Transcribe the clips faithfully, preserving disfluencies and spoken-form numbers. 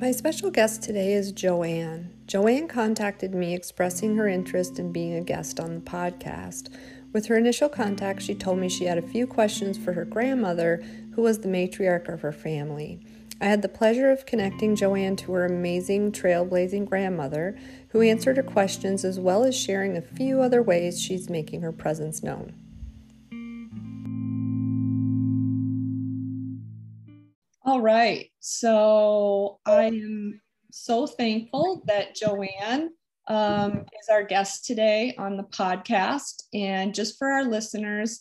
My special guest today is Joanne. Joanne contacted me expressing her interest in being a guest on the podcast. With her initial contact, she told me she had a few questions for her grandmother, who was the matriarch of her family. I had the pleasure of connecting Joanne to her amazing, trailblazing grandmother, who answered her questions as well as sharing a few other ways she's making her presence known. All right, so I am so thankful that Joanne um, is our guest today on the podcast. And just for our listeners,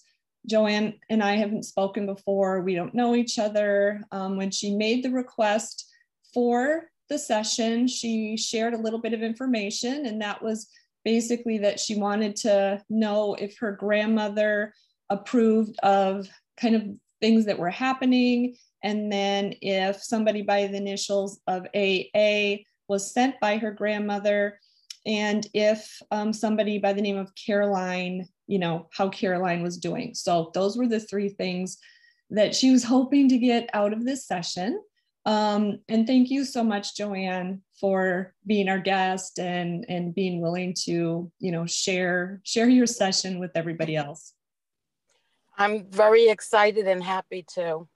Joanne and I haven't spoken before. We don't know each other. Um, when she made the request for the session, she shared a little bit of information, and that was basically that she wanted to know if her grandmother approved of kind of things that were happening, and then if somebody by the initials of A A was sent by her grandmother, and if um, somebody by the name of Caroline, you know, how Caroline was doing. So those were the three things that she was hoping to get out of this session. Um, and thank you so much, Joanne, for being our guest and, and being willing to, you know, share, share your session with everybody else. I'm very excited and happy to.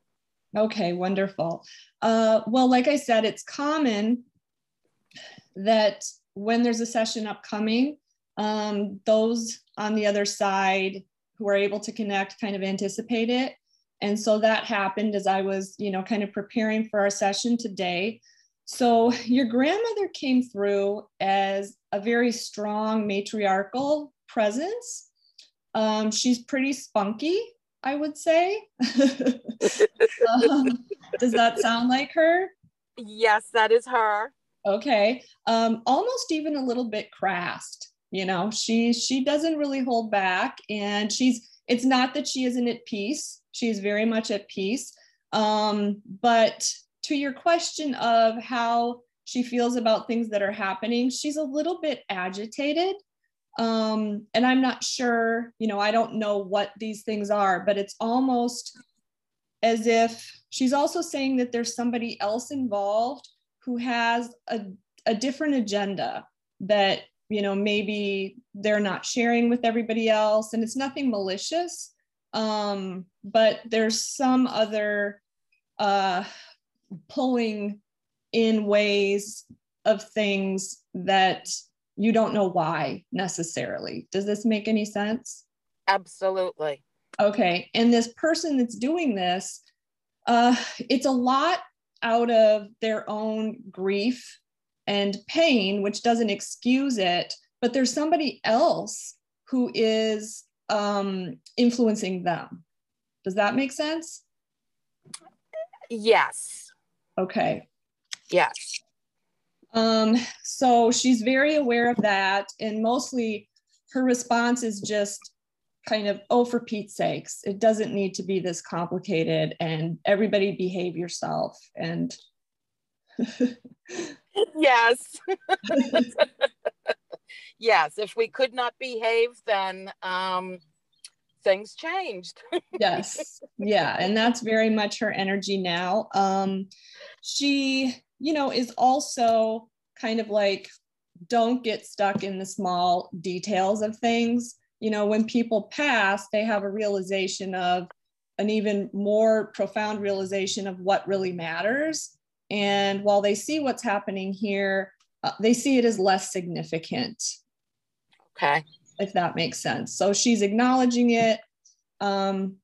Okay, wonderful. Uh, well, like I said, it's common that when there's a session upcoming, um, those on the other side who are able to connect kind of anticipate it. And so that happened as I was, you know, kind of preparing for our session today. So your grandmother came through as a very strong matriarchal presence. Um, she's pretty spunky, I would say. um, does that sound like her? Yes, that is her. Okay. Um, almost even a little bit crassed. You know, she, she doesn't really hold back, and she's, it's not that she isn't at peace. She's very much at peace. Um, but to your question of how she feels about things that are happening, she's a little bit agitated. Um, and I'm not sure, you know, I don't know what these things are, but it's almost as if she's also saying that there's somebody else involved who has a, a different agenda that, you know, maybe they're not sharing with everybody else, and it's nothing malicious. Um, but there's some other, uh, pulling in ways of things that you don't know why necessarily. Does this make any sense? Absolutely. Okay. And this person that's doing this, uh, it's a lot out of their own grief and pain, which doesn't excuse it, but there's somebody else who is um, influencing them. Does that make sense? Yes. Okay. Yes. Um, so she's very aware of that. And mostly her response is just kind of, oh, for Pete's sakes, it doesn't need to be this complicated, and everybody behave yourself. And yes, yes. If we could not behave, then, um, things changed. Yes. Yeah. And that's very much her energy now. Um, she, you know, is also kind of like, don't get stuck in the small details of things. You know, when people pass, they have a realization of an even more profound realization of what really matters. And while they see what's happening here, uh, they see it as less significant. Okay. If that makes sense. So she's acknowledging it. Um,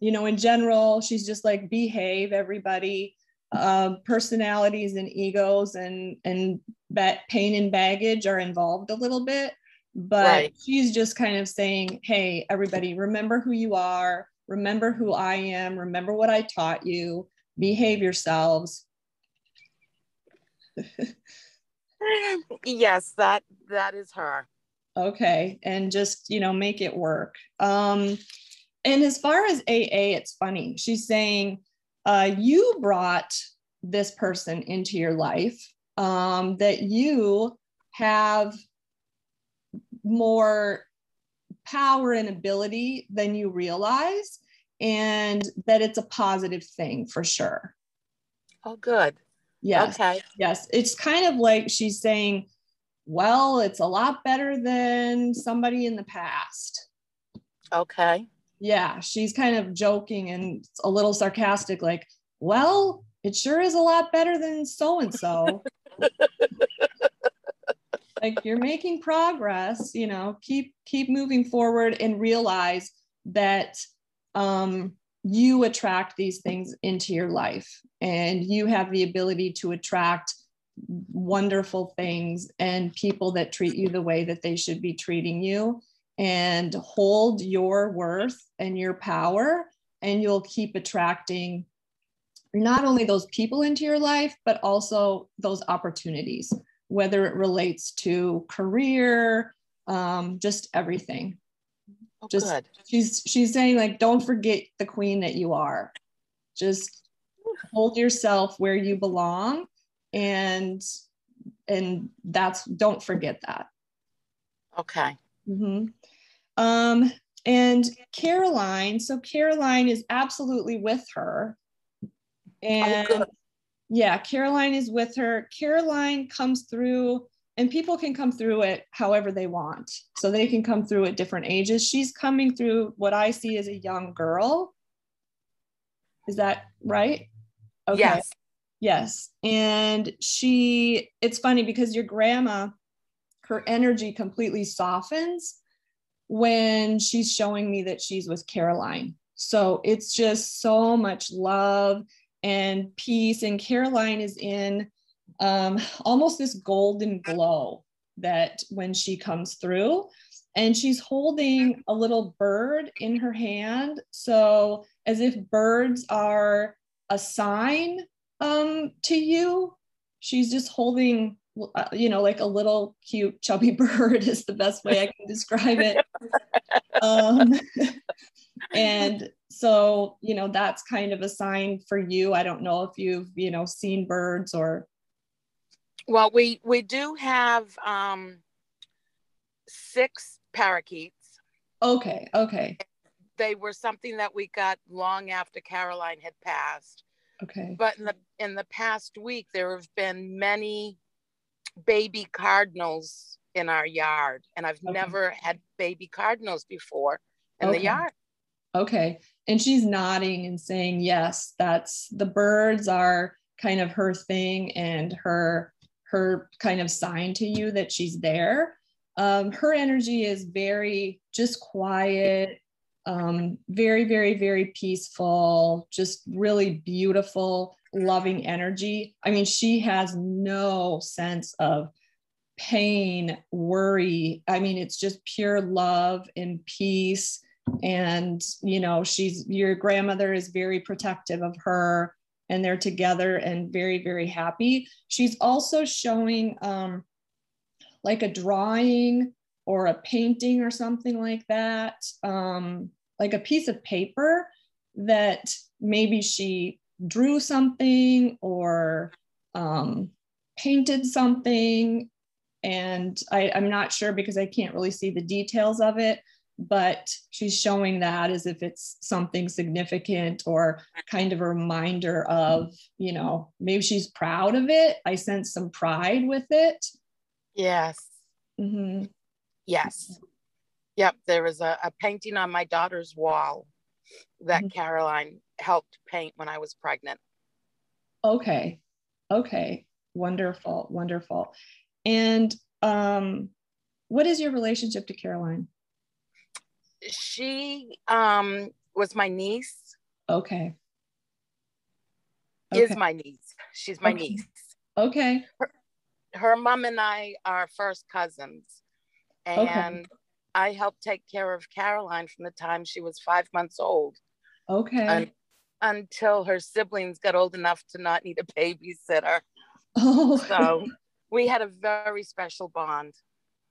you know, in general, she's just like, behave, everybody. Uh, personalities and egos and and ba- pain and baggage are involved a little bit, but right. She's just kind of saying, hey, everybody, remember who you are, remember who I am, remember what I taught you, behave yourselves. Yes, that that is her. Okay, and just, you know, make it work. Um, and as far as A A, it's funny. She's saying, Uh, you brought this person into your life, um, that you have more power and ability than you realize, and that it's a positive thing for sure. Oh, good. Yes. Okay. Yes. It's kind of like she's saying, well, it's a lot better than somebody in the past. Okay. Yeah. She's kind of joking and a little sarcastic, like, well, it sure is a lot better than so-and-so. Like, you're making progress, you know, keep, keep moving forward and realize that, um, you attract these things into your life and you have the ability to attract wonderful things and people that treat you the way that they should be treating you, and hold your worth and your power, and you'll keep attracting not only those people into your life, but also those opportunities, whether it relates to career, um, just everything. Oh, just good. she's she's saying, like, don't forget the queen that you are. Just hold yourself where you belong, and and that's, don't forget that. Okay. Mm-hmm. Um, and Caroline, so Caroline is absolutely with her. And oh, yeah, Caroline is with her. Caroline comes through, and people can come through it however they want. So they can come through at different ages. She's coming through what I see as a young girl. Is that right? Okay. Yes. Yes. And she, it's funny because your grandma, her energy completely softens when she's showing me that she's with Caroline. So it's just so much love and peace. And Caroline is in um, almost this golden glow that when she comes through, and she's holding a little bird in her hand. So as if birds are a sign um, to you, she's just holding, uh, you know, like a little cute chubby bird is the best way I can describe it. Um, and so, you know, that's kind of a sign for you. I don't know if you've, you know, seen birds or. Well, we, we do have um, six parakeets. Okay. Okay. They were something that we got long after Caroline had passed. Okay. But in the, in the past week, there have been many baby cardinals in our yard, and I've okay. never had baby cardinals before in okay. the yard. Okay. And she's nodding and saying, yes, that's, the birds are kind of her thing and her, her kind of sign to you that she's there. Um, her energy is very just quiet, um, very, very, very peaceful, just really beautiful, loving energy. I mean, she has no sense of pain, worry. I mean, it's just pure love and peace. And, you know, she's, your grandmother is very protective of her, and they're together and very, very happy. She's also showing um, like a drawing or a painting or something like that, um, like a piece of paper that maybe she drew something or um, painted something. And I, I'm not sure because I can't really see the details of it, but she's showing that as if it's something significant or kind of a reminder of, you know, maybe she's proud of it. I sense some pride with it. Yes. Mm-hmm. Yes. Yep. There was a, a painting on my daughter's wall that mm-hmm. Caroline helped paint when I was pregnant. Okay. Okay. Wonderful. Wonderful. And um, what is your relationship to Caroline? She um, was my niece. Okay. okay. Is my niece. She's my okay. niece. Okay. Her, her mom and I are first cousins. And okay. I helped take care of Caroline from the time she was five months old. Okay. Un- until her siblings got old enough to not need a babysitter. Oh. So we had a very special bond.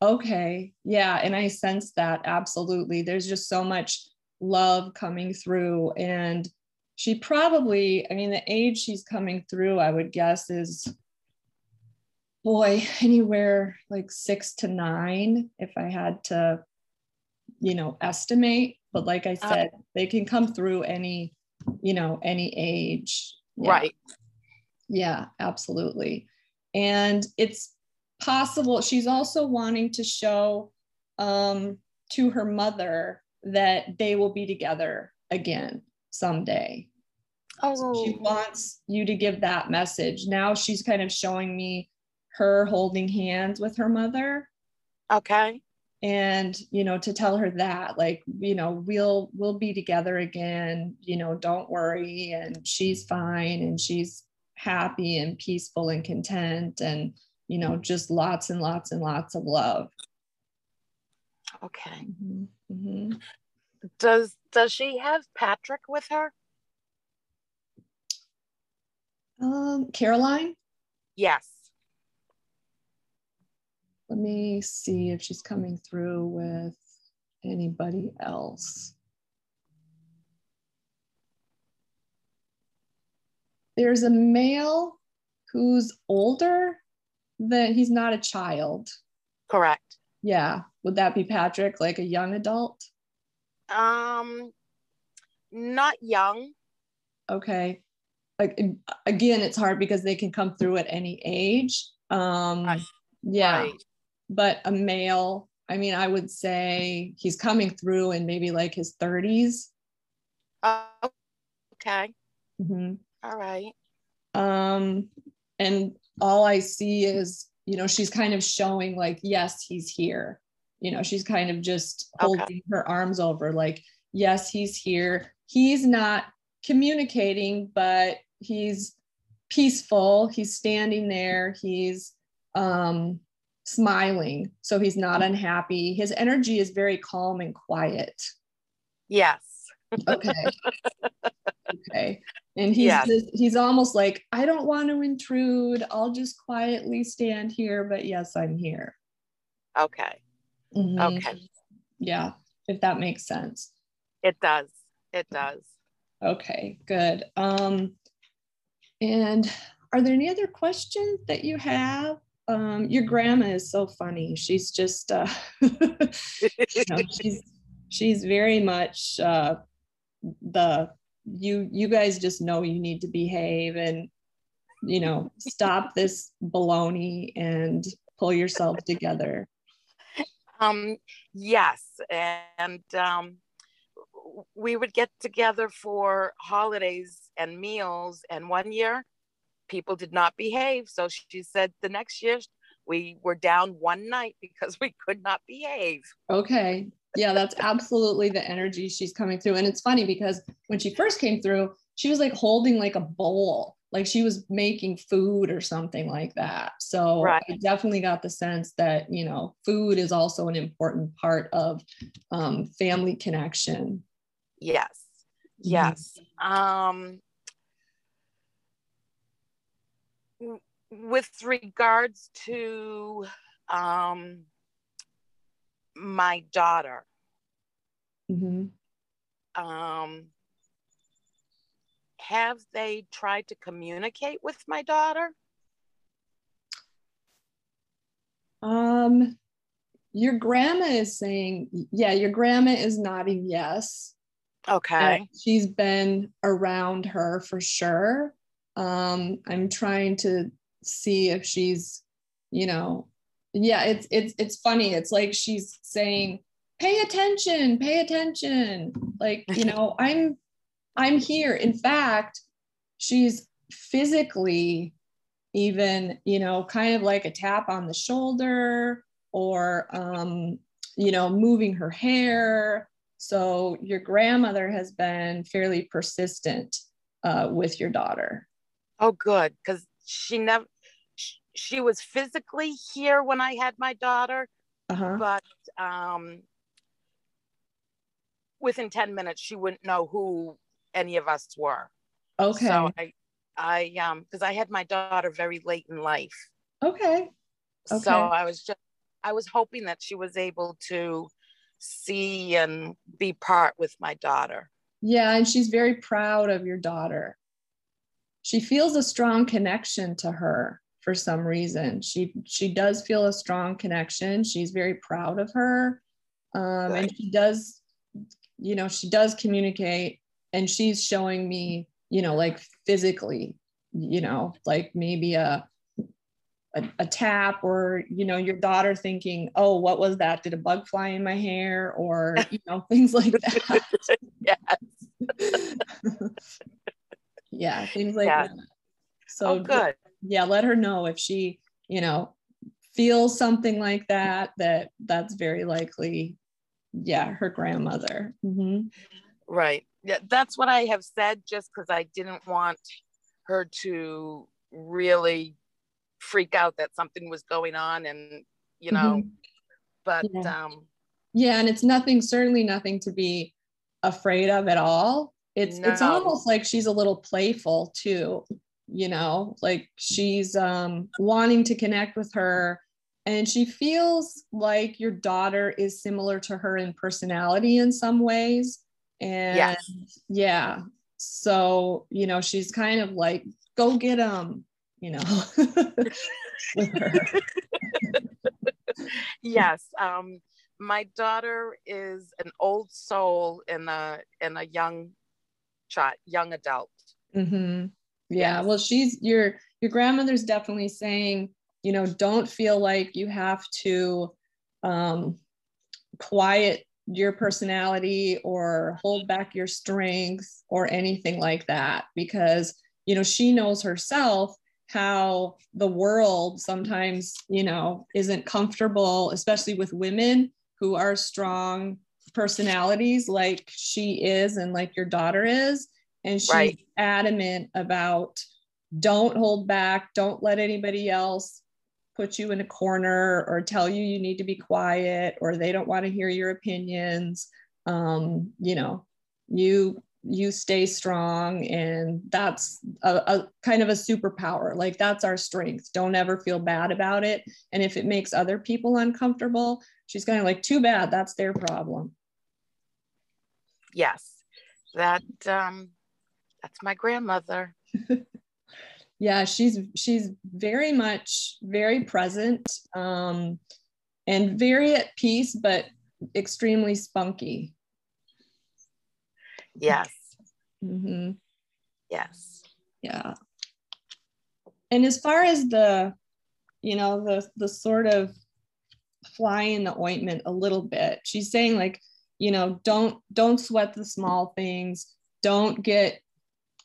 Okay. Yeah. And I sense that. Absolutely. There's just so much love coming through, and she probably, I mean, the age she's coming through, I would guess is, boy, anywhere like six to nine, if I had to, you know, estimate, but like I said, uh, they can come through any, you know, any age. Yeah. Right. Yeah, absolutely. And it's possible. She's also wanting to show um, to her mother that they will be together again someday. Oh, so she wants you to give that message. Now she's kind of showing me her holding hands with her mother. Okay. And, you know, to tell her that, like, you know, we'll, we'll be together again, you know, don't worry. And she's fine. And she's happy and peaceful and content. And, you know, just lots and lots and lots of love. Okay. Mm-hmm. Mm-hmm. Does, does she have Patrick with her? Um, Caroline? Yes. Let me see if she's coming through with anybody else. There's a male who's older, that he's not a child. Correct. Yeah. Would that be Patrick, like a young adult? Um, not young. Okay. Like, again, it's hard because they can come through at any age. Um, right. Yeah. Right. But a male, I mean, I would say he's coming through in maybe like his thirties. Oh, okay. Mm-hmm. All right. Um, and all I see is, you know, she's kind of showing like, yes, he's here. You know, she's kind of just holding okay. her arms over like, yes, he's here. He's not communicating, but he's peaceful. He's standing there. He's, um, smiling, so he's not unhappy. His energy is very calm and quiet. Yes. Okay. Okay. And he's yes. just, he's almost like, I don't want to intrude. I'll just quietly stand here, but yes, I'm here. Okay. Mm-hmm. Okay. Yeah, if that makes sense. It does. It does. Okay, good. Um, and are there any other questions that you have? Um, your grandma is so funny. She's just, uh, you know, she's, she's very much, uh, the, you, you guys just know you need to behave and, you know, stop this baloney and pull yourself together. Um, yes. And, um, we would get together for holidays and meals. And one year, people did not behave. So she said the next year we were down one night because we could not behave. Okay. Yeah, that's absolutely the energy she's coming through. And it's funny because when she first came through, she was like holding like a bowl, like she was making food or something like that. So right. I definitely got the sense that, you know, food is also an important part of um, family connection. Yes. Yes. Um, with regards to um, my daughter, mm-hmm. um, have they tried to communicate with my daughter? Um, your grandma is saying, yeah, your grandma is nodding yes. Okay. And she's been around her for sure. Um, I'm trying to see if she's, you know, yeah, it's, it's, it's funny. It's like, she's saying, pay attention, pay attention. Like, you know, I'm, I'm here. In fact, she's physically even, you know, kind of like a tap on the shoulder or, um, you know, moving her hair. So your grandmother has been fairly persistent, uh, with your daughter. Oh, good. Because she never, she, she was physically here when I had my daughter, uh-huh. but um, within ten minutes, she wouldn't know who any of us were. Okay. So I, I, um, because I had my daughter very late in life. Okay. Okay. So I was just, I was hoping that she was able to see and be part with my daughter. Yeah. And she's very proud of your daughter. She feels a strong connection to her for some reason. She she does feel a strong connection. She's very proud of her. Um, and she does, you know, she does communicate, and she's showing me, you know, like physically you know, like maybe a, a, a tap, or, you know, your daughter thinking, oh, what was that? Did a bug fly in my hair? Or, you know, things like that. Yes. Yeah. Things like yeah. that. So oh, good. Yeah. Let her know if she, you know, feels something like that, that that's very likely. Yeah. Her grandmother. Mm-hmm. Right. Yeah. That's what I have said, just because I didn't want her to really freak out that something was going on, and, you know, mm-hmm. but yeah. um, yeah. And it's nothing, certainly nothing to be afraid of at all. It's, no. it's almost like she's a little playful too, you know, like she's um, wanting to connect with her, and she feels like your daughter is similar to her in personality in some ways. And yes. yeah. So, you know, she's kind of like, go get them, you know. Yes. Um, my daughter is an old soul and a, and a young child, young adult. Mm-hmm. Yeah. Yes. Well, she's, your, your grandmother's definitely saying, you know, don't feel like you have to um, quiet your personality or hold back your strength or anything like that, because, you know, she knows herself how the world sometimes, you know, isn't comfortable, especially with women who are strong personalities like she is and like your daughter is. And she's right. adamant about, don't hold back, don't let anybody else put you in a corner or tell you you need to be quiet, or they don't want to hear your opinions. Um, you know, you you stay strong, and that's a, a kind of a superpower. Like, that's our strength. Don't ever feel bad about it. And if it makes other people uncomfortable, she's kind of like, too bad, that's their problem. Yes, that um, that's my grandmother. Yeah, she's she's very much very present um, and very at peace, but extremely spunky. Yes. Mm-hmm. Yes. Yeah. And as far as the, you know, the the sort of fly in the ointment a little bit, she's saying, like, you know, don't don't sweat the small things, don't get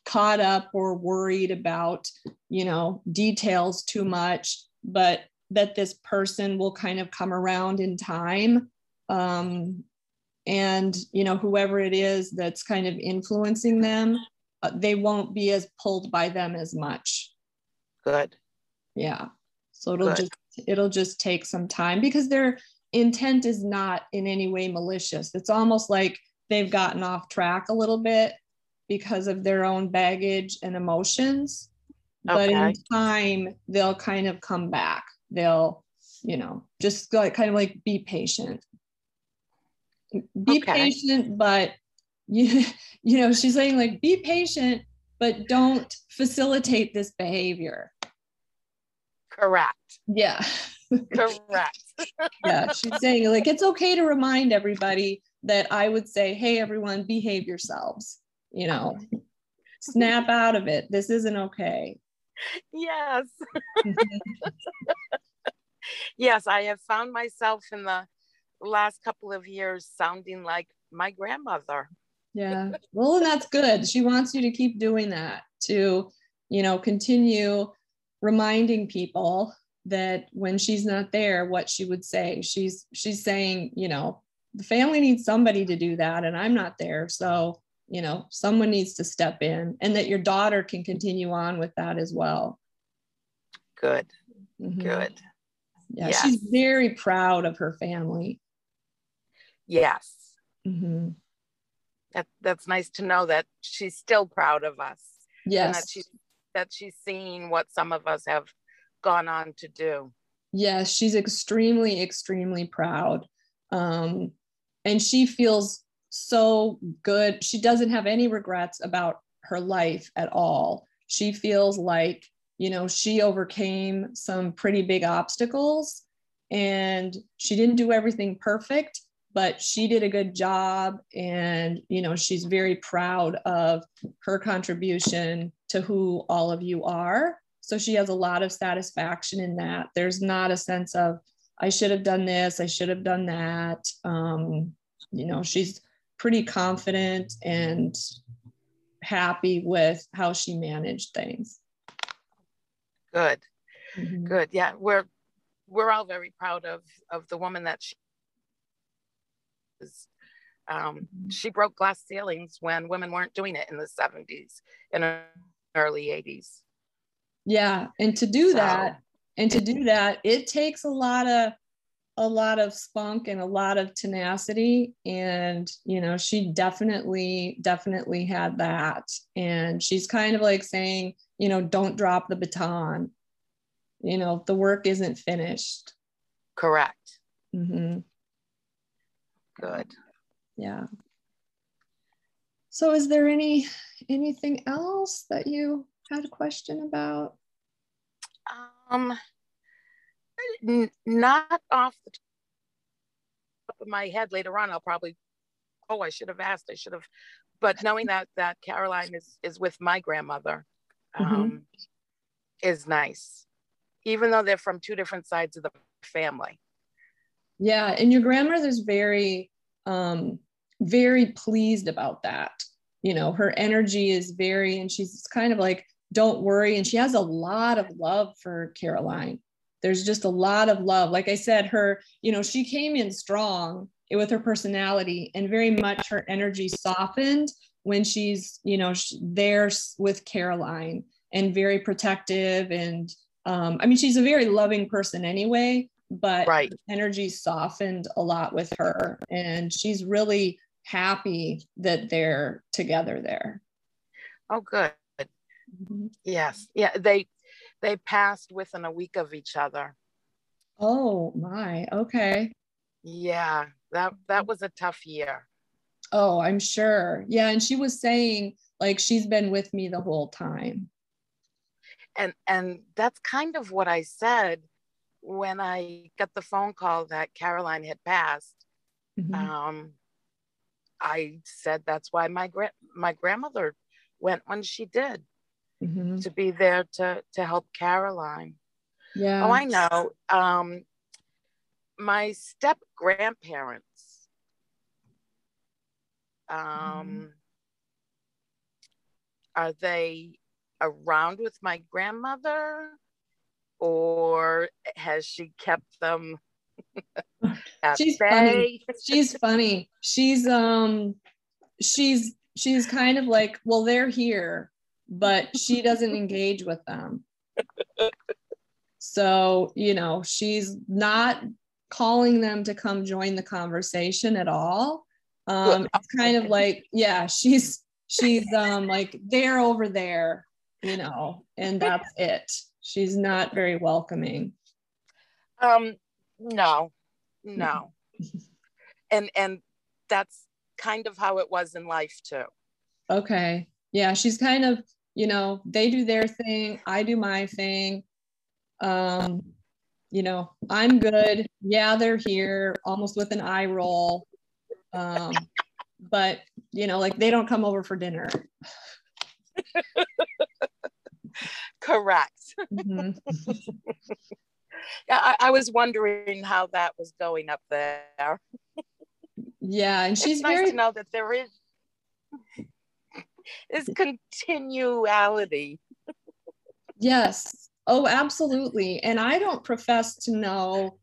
caught up or worried about, you know, details too much, but that this person will kind of come around in time. Um, and, you know, whoever it is that's kind of influencing them, uh, they won't be as pulled by them as much. Good. Yeah. So it'll Good. just, it'll just take some time, because their intent is not in any way malicious. It's almost like they've gotten off track a little bit because of their own baggage and emotions, okay. but in time they'll kind of come back. They'll, you know, just like, kind of like be patient, be okay. patient, but you, you know, she's saying, like, be patient, but don't facilitate this behavior. Correct. Yeah. Correct. Yeah. She's saying, like, it's okay to remind everybody that I would say, hey, everyone, behave yourselves. You know, snap out of it. This isn't okay. Yes. Yes, I have found myself in the last couple of years sounding like my grandmother. Yeah. Well, and that's good. She wants you to keep doing that, to, you know, continue reminding people that when she's not there, what she would say. She's she's saying, you know, the family needs somebody to do that, and I'm not there. So, you know, someone needs to step in, and that your daughter can continue on with that as well. Good. Mm-hmm. Good. Yeah. Yes. She's very proud of her family. Yes. Mm-hmm. That, that's nice to know that she's still proud of us. Yes. And that she's, that she's seeing what some of us have gone on to do. Yes. She's extremely, extremely proud. Um, and she feels so good. She doesn't have any regrets about her life at all. She feels like, you know, she overcame some pretty big obstacles, and she didn't do everything perfect, but she did a good job. And, you know, she's very proud of her contribution to who all of you are. So she has a lot of satisfaction in that. There's not a sense of, I should have done this, I should have done that. Um, you know, she's pretty confident and happy with how she managed things. Good, mm-hmm. good. Yeah, we're we're all very proud of of the woman that she is. Um, she broke glass ceilings when women weren't doing it in the seventies and early eighties. Yeah, and to do so, that, and to do that, it takes a lot of a lot of spunk and a lot of tenacity. And, you know, she definitely, definitely had that. And she's kind of like saying, you know, don't drop the baton. You know, the work isn't finished. Correct. Mm-hmm. Good. Yeah. So is there any, anything else that you had a question about? Um, not off the top of my head. Later on, I'll probably, oh, I should have asked, I should have. But knowing that that Caroline is, is with my grandmother um, mm-hmm. is nice, even though they're from two different sides of the family. Yeah, and your grandmother's very, um, very pleased about that. You know, her energy is very, and she's kind of like, don't worry. And she has a lot of love for Caroline. There's just a lot of love. Like I said, her, you know, she came in strong with her personality, and very much her energy softened when she's, you know, there with Caroline, and very protective. And um, I mean, she's a very loving person anyway, but right. energy softened a lot with her. And she's really happy that they're together there. Oh, good. Mm-hmm. Yes. Yeah. They, They passed within a week of each other. Oh my, okay. Yeah, that, that was a tough year. Oh, I'm sure. Yeah, and she was saying like, she's been with me the whole time. And, and that's kind of what I said when I got the phone call that Caroline had passed. Mm-hmm. um, I said, that's why my, gra- my grandmother went when she did. Mm-hmm. To be there to to help Caroline. Yeah. Oh, I know. Um, my step grandparents. Um, mm-hmm. Are they around with my grandmother, or has she kept them? at she's bay? funny. She's funny. She's um, she's she's kind of like, well, they're here, but she doesn't engage with them. So, you know, she's not calling them to come join the conversation at all. Um, it's kind of like, yeah, she's, she's um, like, they're over there, you know, and that's it. She's not very welcoming. Um, no, no. and, and that's kind of how it was in life too. Okay. Yeah. She's kind of, you know, they do their thing, I do my thing. Um, you know, I'm good. Yeah, they're here, almost with an eye roll. Um, but, you know, like, they don't come over for dinner. Correct. Mm-hmm. Yeah, I, I was wondering how that was going up there. Yeah, and she's it's nice very to know that there is. Is continuality. Yes. Oh, absolutely. And I don't profess to know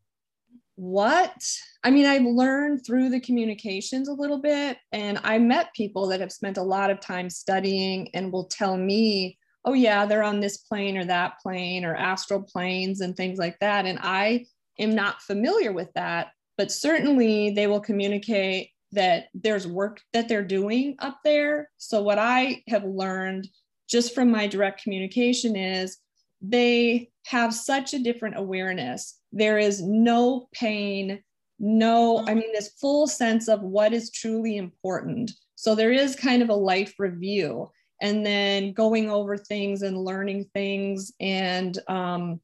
what, I mean, I've learned through the communications a little bit, and I met people that have spent a lot of time studying and will tell me, oh yeah, they're on this plane or that plane or astral planes and things like that. And I am not familiar with that, but certainly they will communicate that there's work that they're doing up there. So what I have learned just from my direct communication is they have such a different awareness. There is no pain, no, I mean, this full sense of what is truly important. So there is kind of a life review, and then going over things and learning things, and, um,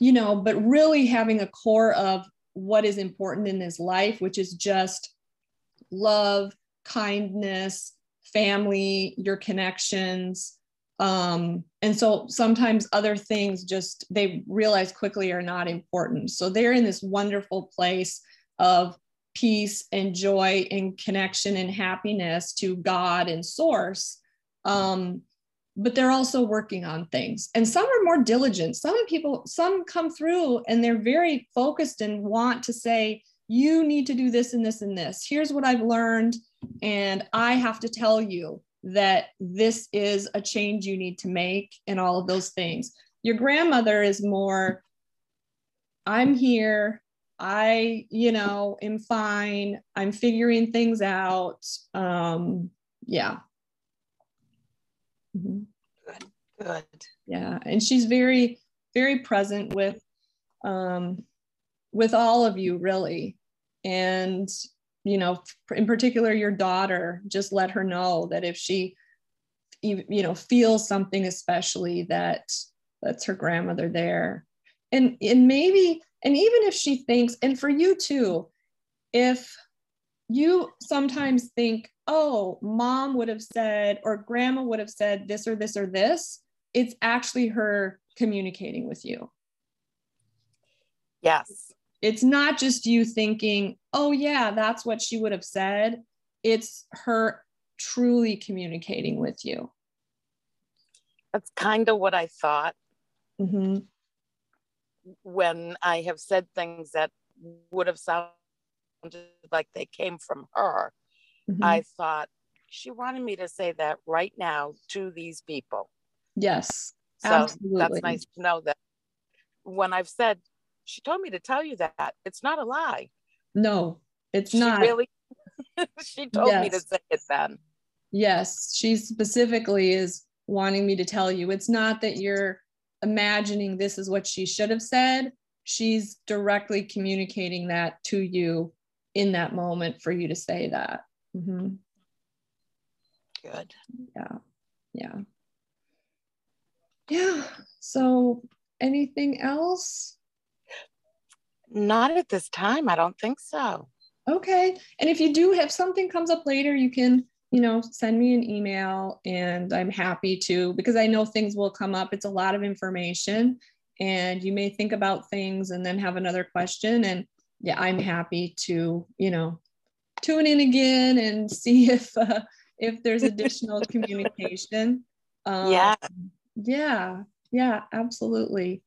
you know, but really having a core of what is important in his life, which is just love, kindness, family, your connections. Um, and so sometimes other things just, they realize quickly are not important. So they're in this wonderful place of peace and joy and connection and happiness to God and source. Um, but they're also working on things. And some are more diligent. Some people, some come through and they're very focused and want to say, you need to do this and this and this. Here's what I've learned. And I have to tell you that this is a change you need to make and all of those things. Your grandmother is more, I'm here. I, you know, am fine. I'm figuring things out. Um, yeah. Mm-hmm. Good, good. Yeah, and she's very, very present with, um, with all of you, really. And, you know, in particular, your daughter, just let her know that if she, you know, feels something, especially that that's her grandmother there. And, and maybe, and even if she thinks, and for you too, if you sometimes think, oh, mom would have said, or grandma would have said this or this or this, it's actually her communicating with you. Yes. It's not just you thinking, oh yeah, that's what she would have said. It's her truly communicating with you. That's kind of what I thought. Mm-hmm. When I have said things that would have sounded like they came from her, mm-hmm. I thought she wanted me to say that right now to these people. Yes, so absolutely. That's nice to know that when I've said, she told me to tell you that, it's not a lie. No, it's she not. Really, she told yes. me to say it then. Yes, she specifically is wanting me to tell you. It's not that you're imagining this is what she should have said. She's directly communicating that to you in that moment for you to say that. Mm-hmm. Good. Yeah. Yeah. Yeah. So anything else? Not at this time. I don't think so. Okay. And if you do have something comes up later, you can, you know, send me an email and I'm happy to, because I know things will come up. It's a lot of information and you may think about things and then have another question. And yeah, I'm happy to, you know, tune in again and see if, uh, if there's additional communication. Um, yeah. Yeah. Yeah, absolutely.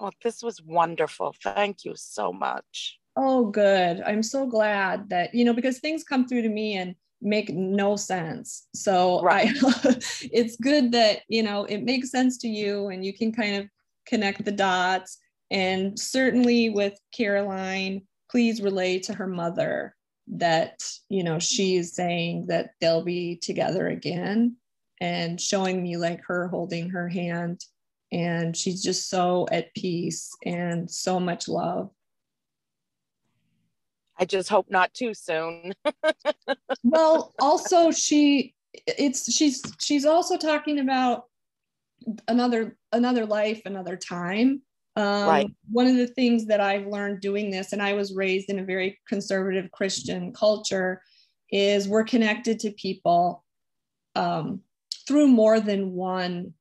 Well, this was wonderful. Thank you so much. Oh, good. I'm so glad that, you know, because things come through to me and make no sense. So right. I, it's good that, you know, it makes sense to you and you can kind of connect the dots. And certainly with Caroline, please relay to her mother that, you know, she is saying that they'll be together again and showing me like her holding her hand. And she's just so at peace and so much love. I just hope not too soon. Well, also she, it's, she's, she's also talking about another, another life, another time. Um, right. One of the things that I've learned doing this, and I was raised in a very conservative Christian culture, is we're connected to people um, through more than one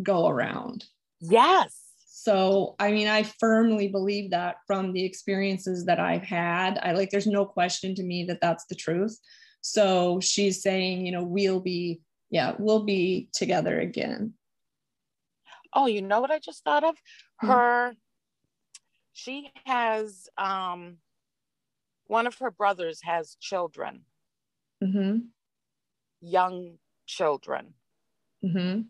go around. Yes. So, I mean, I firmly believe that from the experiences that I've had. I like, there's no question to me that that's the truth. So she's saying, you know, we'll be, yeah, we'll be together again. Oh, you know what I just thought of? Her, she has, um, one of her brothers has children, mm-hmm. young children. Mm-hmm.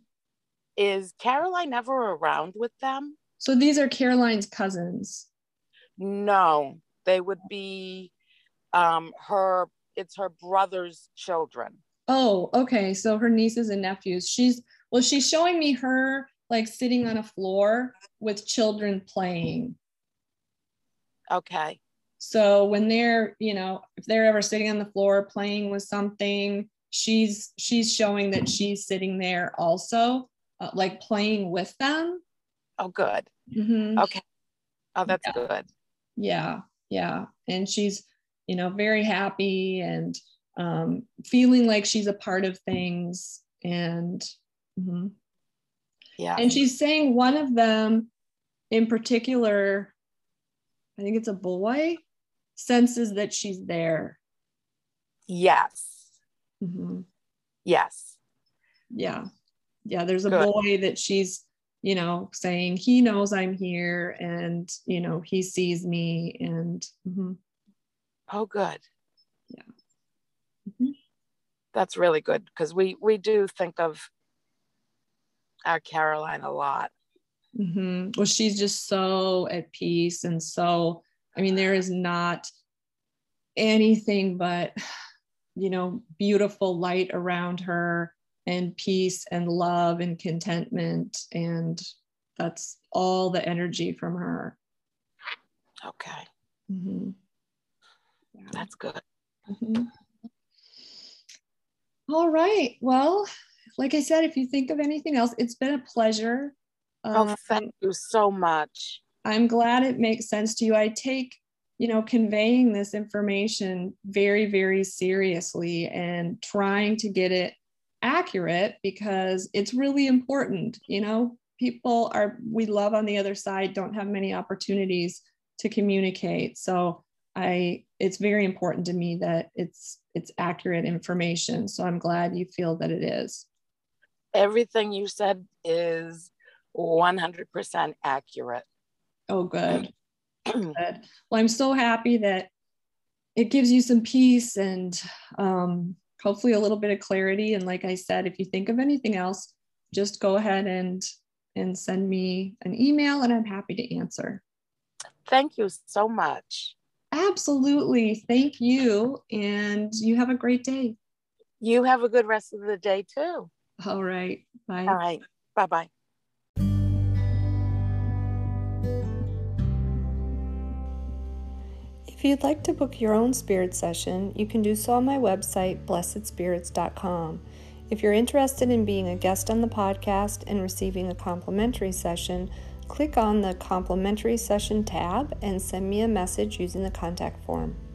Is Caroline ever around with them? So these are Caroline's cousins. No, they would be um, her, it's her brother's children. Oh, okay. So her nieces and nephews. She's, well, she's showing me her like sitting on a floor with children playing. Okay. So when they're, you know, if they're ever sitting on the floor playing with something, she's, she's showing that she's sitting there also. Uh, like playing with them. Oh, good. Mm-hmm. Okay. Oh, that's yeah. good. Yeah. Yeah. And she's, you know, very happy and um, feeling like she's a part of things. And mm-hmm. yeah. And she's saying one of them in particular, I think it's a boy, senses that she's there. Yes. Mm-hmm. Yes. Yeah. Yeah. There's a good boy that she's, you know, saying he knows I'm here and, you know, he sees me and. Mm-hmm. Oh, good. Yeah. Mm-hmm. That's really good. Because we, we do think of our Caroline a lot. Mm-hmm. Well, she's just so at peace. And so, I mean, there is not anything but, you know, beautiful light around her and peace and love and contentment. And that's all the energy from her. Okay. Mm-hmm. Yeah. That's good. Mm-hmm. All right. Well, like I said, if you think of anything else, it's been a pleasure. Um, oh, thank you so much. I'm glad it makes sense to you. I take, you know, conveying this information very, very seriously and trying to get it accurate because it's really important. You know, people are, we love on the other side, don't have many opportunities to communicate. So I, it's very important to me that it's, it's accurate information. So I'm glad you feel that it is. Everything you said is one hundred percent accurate. Oh, good. Good. Well, I'm so happy that it gives you some peace and um, hopefully a little bit of clarity. And like I said, if you think of anything else, just go ahead and, and send me an email and I'm happy to answer. Thank you so much. Absolutely. Thank you. And you have a great day. You have a good rest of the day too. All right. Bye. All right. Bye-bye. If you'd like to book your own spirit session, you can do so on my website, blessed spirits dot com. If you're interested in being a guest on the podcast and receiving a complimentary session, click on the complimentary session tab and send me a message using the contact form.